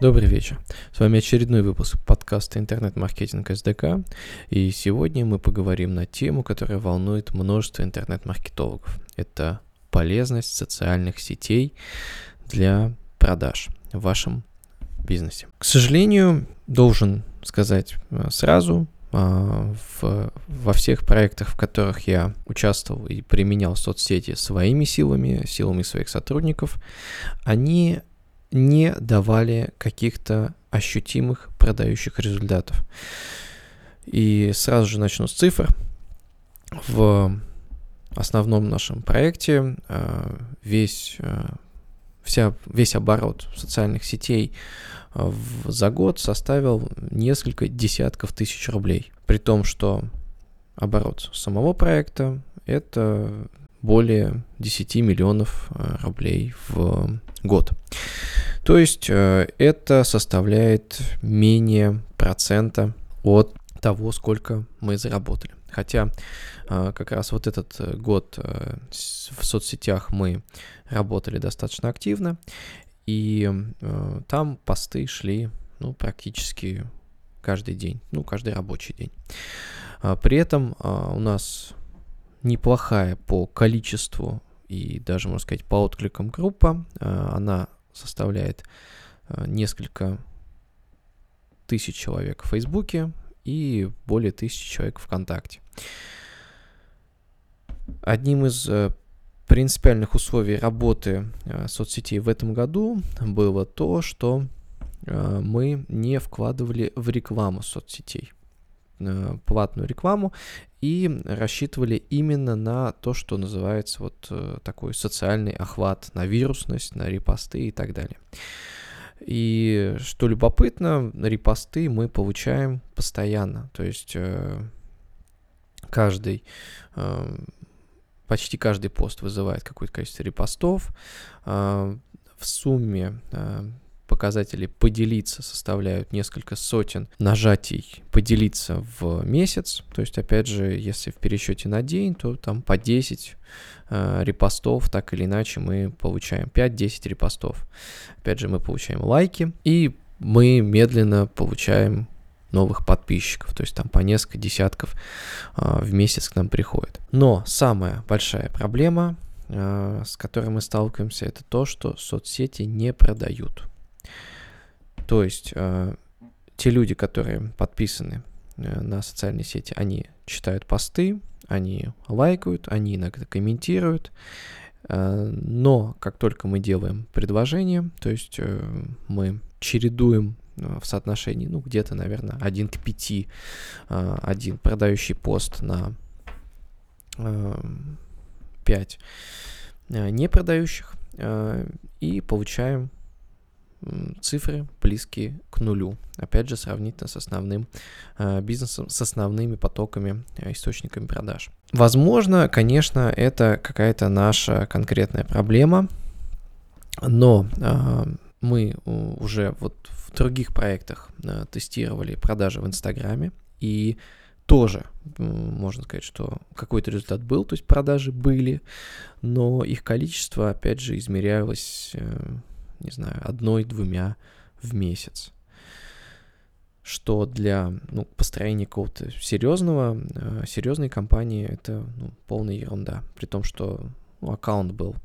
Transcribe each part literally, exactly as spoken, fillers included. Добрый вечер. С вами очередной выпуск подкаста «Интернет-маркетинг эс ди кей». И сегодня мы поговорим на тему, которая волнует множество интернет-маркетологов. Это полезность социальных сетей для продаж в вашем бизнесе. К сожалению, должен сказать сразу, В, во всех проектах, в которых я участвовал и применял соцсети своими силами, силами своих сотрудников, они не давали каких-то ощутимых продающих результатов. И сразу же начну с цифр. В основном нашем проекте весь, вся, весь оборот социальных сетей за год составил несколько десятков тысяч рублей, при том, что оборот самого проекта – это более десяти миллионов рублей в год. То есть это составляет менее процента от того, сколько мы заработали. Хотя как раз вот этот год в соцсетях мы работали достаточно активно, и э, там посты шли ну, практически каждый день, ну, каждый рабочий день. А, при этом а, у нас неплохая по количеству и даже, можно сказать, по откликам группа. А, она составляет а, несколько тысяч человек в Фейсбуке и более тысячи человек ВКонтакте. Одним из принципиальных условий работы э, соцсетей в этом году было то, что э, мы не вкладывали в рекламу соцсетей, э, платную рекламу, и рассчитывали именно на то, что называется вот э, такой социальный охват, на вирусность, на репосты и так далее. И что любопытно, репосты мы получаем постоянно, то есть э, каждый... Э, Почти каждый пост вызывает какое-то количество репостов. В сумме показатели «поделиться» составляют несколько сотен нажатий «поделиться» в месяц. То есть, опять же, если в пересчете на день, то там по десять репостов, так или иначе, мы получаем пять-десять репостов. Опять же, мы получаем лайки, и мы медленно получаем новых подписчиков, то есть там по несколько десятков а, в месяц к нам приходит. Но самая большая проблема, а, с которой мы сталкиваемся, это то, что соцсети не продают. То есть а, те люди, которые подписаны а, на социальные сети, они читают посты, они лайкают, они иногда комментируют, а, но как только мы делаем предложение, то есть а, мы чередуем в соотношении, ну, где-то, наверное, один к пяти, один продающий пост на пять непродающих, и получаем цифры, близкие к нулю. Опять же, сравнительно с основным бизнесом, с основными потоками, источниками продаж. Возможно, конечно, это какая-то наша конкретная проблема, но мы уже вот в других проектах тестировали продажи в Инстаграме, и тоже, можно сказать, что какой-то результат был, то есть продажи были, но их количество, опять же, измерялось, не знаю, одной-двумя в месяц, что для ну, построения какого-то серьезного, серьезной компании это ну, полная ерунда, при том, что ну, аккаунт был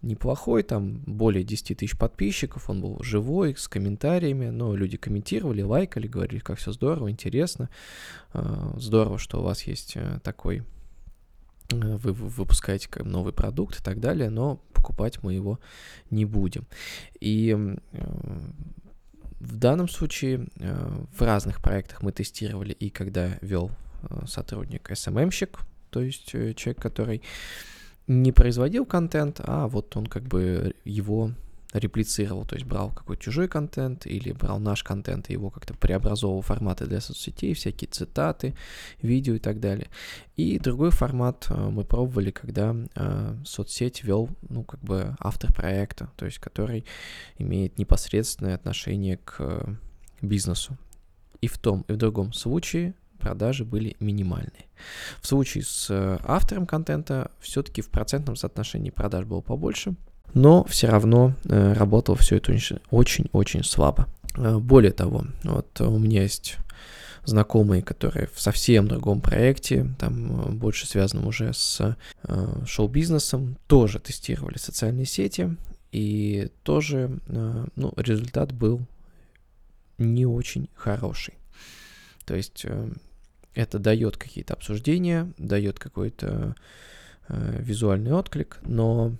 неплохой, там более десяти тысяч подписчиков, он был живой, с комментариями, но люди комментировали, лайкали, говорили, как все здорово, интересно, здорово, что у вас есть такой, вы выпускаете новый продукт и так далее, но покупать мы его не будем. И в данном случае в разных проектах мы тестировали, и когда вел сотрудник эс эм эм-щик, то есть человек, который не производил контент, а вот он как бы его реплицировал, то есть брал какой-то чужой контент или брал наш контент и его как-то преобразовывал в форматы для соцсетей, всякие цитаты, видео и так далее. И другой формат мы пробовали, когда э, соцсеть вел, ну, как бы автор проекта, то есть который имеет непосредственное отношение к э, бизнесу. И в том, и в другом случае продажи были минимальные. В случае с автором контента все-таки в процентном соотношении продаж было побольше, но все равно э, работало все это очень-очень слабо. Более того, вот у меня есть знакомые, которые в совсем другом проекте, там больше связанном уже с э, шоу-бизнесом, тоже тестировали социальные сети, и тоже э, ну, результат был не очень хороший. То есть э, это дает какие-то обсуждения, дает какой-то э, визуальный отклик, но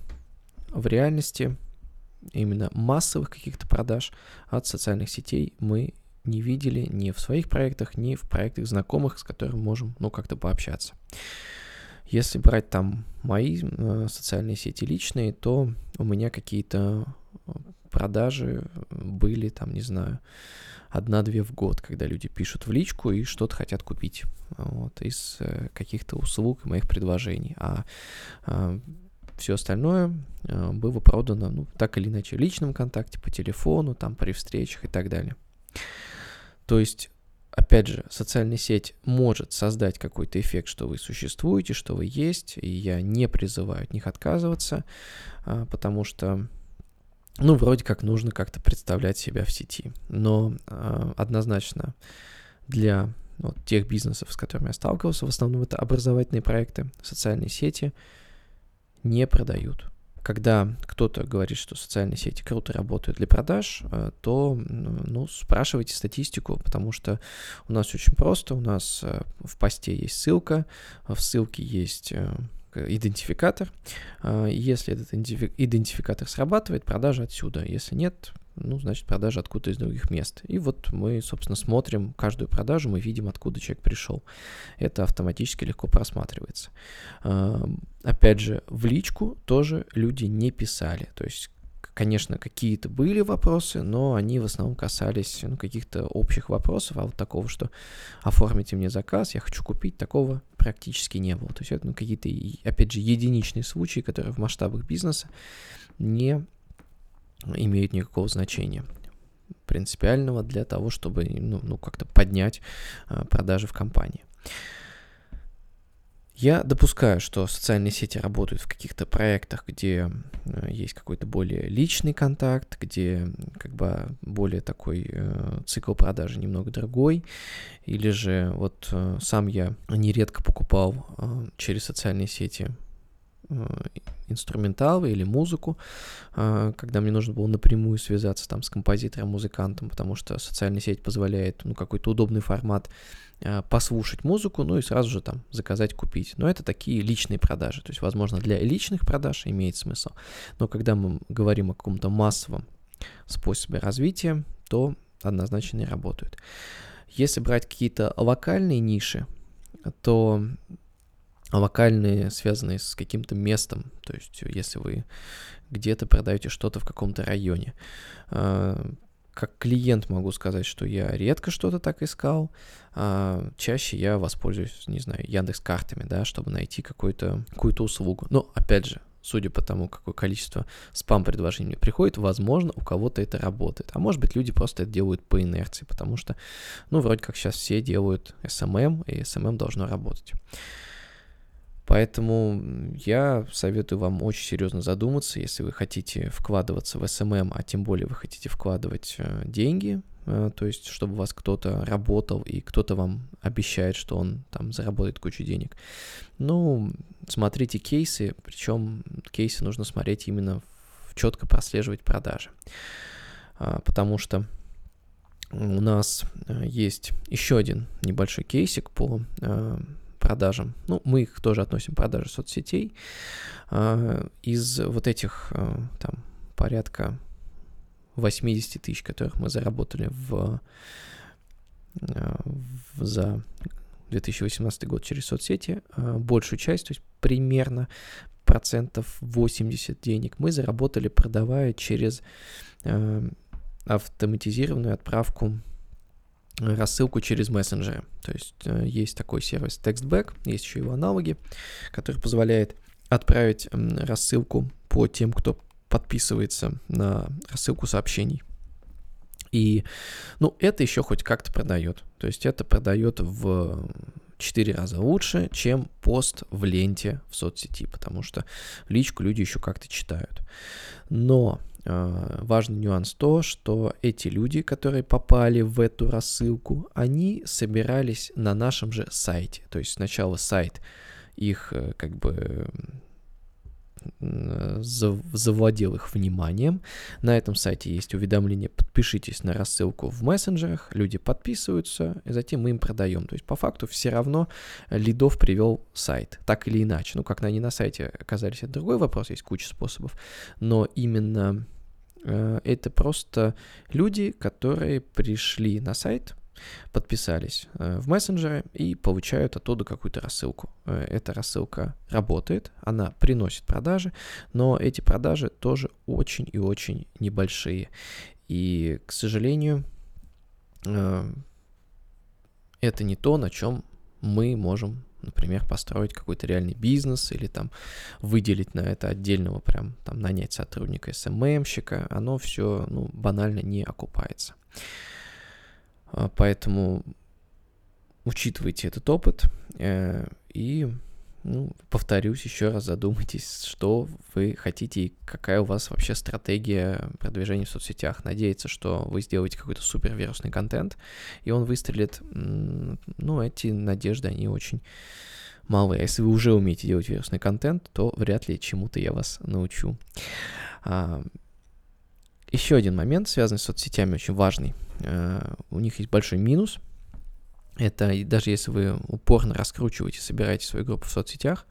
в реальности именно массовых каких-то продаж от социальных сетей мы не видели ни в своих проектах, ни в проектах знакомых, с которыми можем, ну, как-то пообщаться. Если брать там мои э, социальные сети личные, то у меня какие-то продажи были, там, не знаю, одна-две в год, когда люди пишут в личку и что-то хотят купить, вот, из э, каких-то услуг и моих предложений. А э, все остальное э, было продано, ну, так или иначе, в личном контакте, по телефону, там, при встречах и так далее. То есть, опять же, социальная сеть может создать какой-то эффект, что вы существуете, что вы есть, и я не призываю от них отказываться, потому что, ну, вроде как нужно как-то представлять себя в сети. Но однозначно для вот тех бизнесов, с которыми я сталкивался, в основном это образовательные проекты, социальные сети не продают. Когда кто-то говорит, что социальные сети круто работают для продаж, то, ну, спрашивайте статистику, потому что у нас очень просто, у нас в посте есть ссылка, в ссылке есть идентификатор, если этот идентификатор срабатывает, продажа отсюда, если нет, ну, значит, продажа откуда-то из других мест. И вот мы, собственно, смотрим каждую продажу, мы видим, откуда человек пришел. Это автоматически легко просматривается. Опять же, в личку тоже люди не писали. То есть, конечно, какие-то были вопросы, но они в основном касались, ну, каких-то общих вопросов, а вот такого, что оформите мне заказ, я хочу купить, такого практически не было. То есть это, ну, какие-то, опять же, единичные случаи, которые в масштабах бизнеса не имеют никакого значения принципиального для того, чтобы, ну, ну как-то поднять а, продажи в компании. Я допускаю, что социальные сети работают в каких-то проектах, где а, есть какой-то более личный контакт, где как бы более такой а, цикл продажи немного другой, или же вот а, сам я нередко покупал а, через социальные сети инструменталы или музыку, когда мне нужно было напрямую связаться там с композитором, музыкантом, потому что социальная сеть позволяет, ну, какой-то удобный формат послушать музыку, ну и сразу же там заказать, купить. Но это такие личные продажи, то есть, возможно, для личных продаж имеет смысл, но когда мы говорим о каком-то массовом способе развития, то однозначно не работают. Если брать какие-то локальные ниши, то локальные, связанные с каким-то местом, то есть если вы где-то продаете что-то в каком-то районе. Как клиент могу сказать, что я редко что-то так искал, чаще я воспользуюсь, не знаю, Яндекс-картами, да, чтобы найти какую-то, какую-то услугу. Но, опять же, судя по тому, какое количество спам-предложений мне приходит, возможно, у кого-то это работает. А может быть, люди просто это делают по инерции, потому что, ну, вроде как сейчас все делают эс эм эм, и эс эм эм должно работать. Поэтому я советую вам очень серьезно задуматься, если вы хотите вкладываться в эс эм эм, а тем более вы хотите вкладывать деньги, то есть чтобы у вас кто-то работал и кто-то вам обещает, что он там заработает кучу денег. Ну, смотрите кейсы, причем кейсы нужно смотреть именно, четко прослеживать продажи, потому что у нас есть еще один небольшой кейсик по продажам. Ну, мы их тоже относим к продаже соцсетей. Из вот этих там порядка восемьдесят тысяч, которых мы заработали в, в, за две тысячи восемнадцатый год через соцсети, большую часть, то есть примерно процентов восемьдесят денег мы заработали, продавая через автоматизированную отправку, рассылку через мессенджеры. То есть есть такой сервис Textback, есть еще его аналоги, который позволяет отправить рассылку по тем, кто подписывается на рассылку сообщений. И, ну, это еще хоть как-то продает. То есть это продает в четыре раза лучше, чем пост в ленте в соцсети, потому что личку люди еще как-то читают. Но э, важный нюанс то, что эти люди, которые попали в эту рассылку, они собирались на нашем же сайте. То есть сначала сайт их как бы... завладел их вниманием. На этом сайте есть уведомление «Подпишитесь на рассылку в мессенджерах», люди подписываются, и затем мы им продаем. То есть по факту все равно лидов привел сайт, так или иначе. Ну, как они на сайте оказались, это другой вопрос, есть куча способов, но именно э, это просто люди, которые пришли на сайт, подписались в мессенджеры и получают оттуда какую-то рассылку. Эта рассылка работает, она приносит продажи, но эти продажи тоже очень и очень небольшие. И, к сожалению, это не то, на чем мы можем, например, построить какой-то реальный бизнес или там выделить на это отдельного, прям там нанять сотрудника, эс эм эм-щика. Оно все, ну, банально не окупается. Поэтому учитывайте этот опыт и, ну, повторюсь еще раз, задумайтесь, что вы хотите и какая у вас вообще стратегия продвижения в соцсетях. Надеяться, что вы сделаете какой-то супервирусный контент, и он выстрелит. Ну, эти надежды, они очень малы. А если вы уже умеете делать вирусный контент, то вряд ли чему-то я вас научу. Еще один момент, связанный с соцсетями, очень важный. Uh, у них есть большой минус. Это даже если вы упорно раскручиваете, собираете свою группу в соцсетях,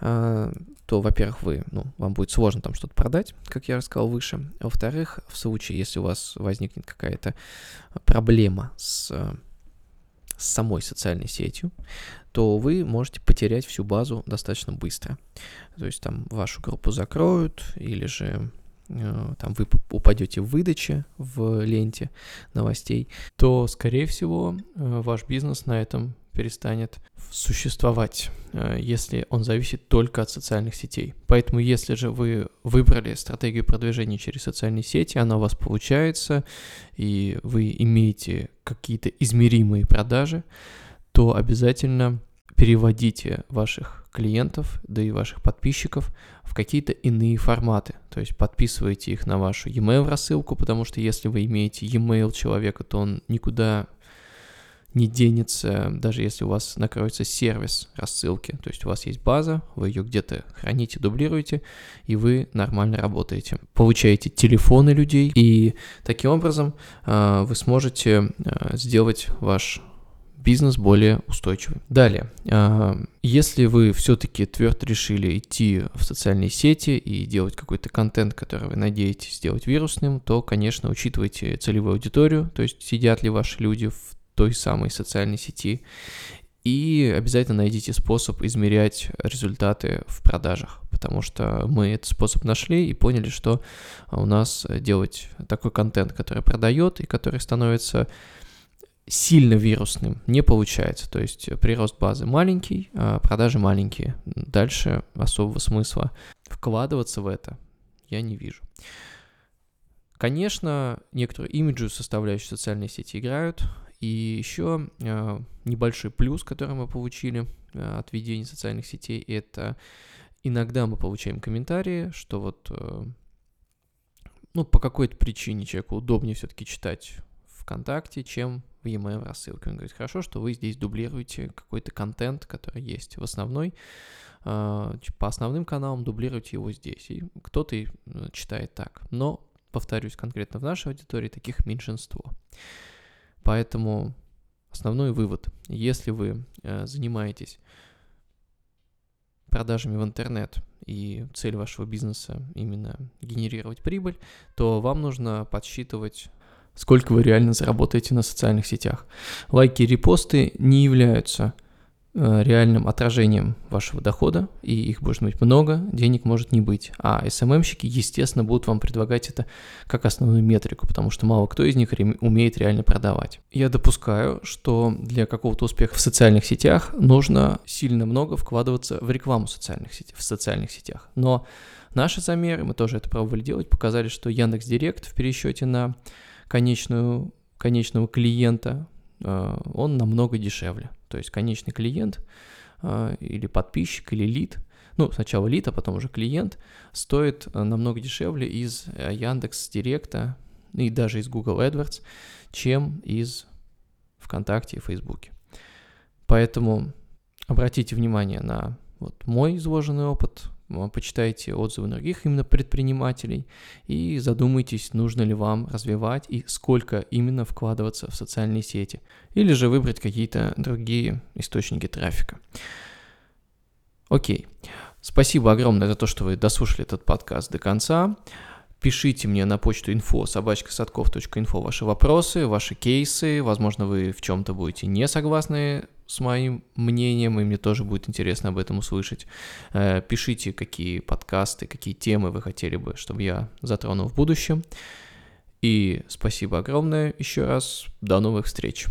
uh, то, во-первых, вы, ну, вам будет сложно там что-то продать, как я рассказал выше. Во-вторых, в случае, если у вас возникнет какая-то проблема с, с самой социальной сетью, то вы можете потерять всю базу достаточно быстро. То есть там вашу группу закроют, или же... там вы упадете в выдаче в ленте новостей, то, скорее всего, ваш бизнес на этом перестанет существовать, если он зависит только от социальных сетей. Поэтому, если же вы выбрали стратегию продвижения через социальные сети, она у вас получается, и вы имеете какие-то измеримые продажи, то обязательно переводите ваших клиентов, да и ваших подписчиков в какие-то иные форматы. То есть подписывайте их на вашу e-mail рассылку, потому что если вы имеете e-mail человека, то он никуда не денется, даже если у вас накроется сервис рассылки. То есть у вас есть база, вы ее где-то храните, дублируете, и вы нормально работаете. Получаете телефоны людей, и таким образом вы сможете сделать ваш бизнес более устойчивый. Далее, если вы все-таки твердо решили идти в социальные сети и делать какой-то контент, который вы надеетесь сделать вирусным, то, конечно, учитывайте целевую аудиторию, то есть сидят ли ваши люди в той самой социальной сети, и обязательно найдите способ измерять результаты в продажах, потому что мы этот способ нашли и поняли, что у нас делать такой контент, который продает и который становится сильно вирусным, не получается. То есть прирост базы маленький, а продажи маленькие. Дальше особого смысла вкладываться в это я не вижу. Конечно, некоторую имиджевую составляющую социальные сети играют. И еще небольшой плюс, который мы получили от ведения социальных сетей, это иногда мы получаем комментарии, что вот, ну, по какой-то причине человеку удобнее все-таки читать ВКонтакте, чем в e-mail рассылке. Он говорит: хорошо, что вы здесь дублируете какой-то контент, который есть в основной, по основным каналам дублируете его здесь. И кто-то читает так. Но, повторюсь, конкретно в нашей аудитории таких меньшинство. Поэтому основной вывод: если вы занимаетесь продажами в интернет и цель вашего бизнеса именно генерировать прибыль, то вам нужно подсчитывать, сколько вы реально заработаете на социальных сетях. Лайки и репосты не являются реальным отражением вашего дохода, и их может быть много, денег может не быть. А эс эм эм-щики, естественно, будут вам предлагать это как основную метрику, потому что мало кто из них ре- умеет реально продавать. Я допускаю, что для какого-то успеха в социальных сетях нужно сильно много вкладываться в рекламу социальных сетей, в социальных сетях. Но наши замеры, мы тоже это пробовали делать, показали, что Яндекс.Директ в пересчете на конечную, конечного клиента он намного дешевле. То есть конечный клиент или подписчик, или лид, ну, сначала лид, а потом уже клиент, стоит намного дешевле из Яндекс.Директа и даже из Google AdWords, чем из ВКонтакте и Фейсбуке. Поэтому обратите внимание на вот мой изложенный опыт, почитайте отзывы других именно предпринимателей и задумайтесь, нужно ли вам развивать и сколько именно вкладываться в социальные сети, или же выбрать какие-то другие источники трафика. Окей, спасибо огромное за то, что вы дослушали этот подкаст до конца. Пишите мне на почту инфо собака садков точка инфо ваши вопросы, ваши кейсы, возможно, вы в чем-то будете не согласны с моим мнением, и мне тоже будет интересно об этом услышать. Пишите, какие подкасты, какие темы вы хотели бы, чтобы я затронул в будущем. И спасибо огромное еще раз. До новых встреч.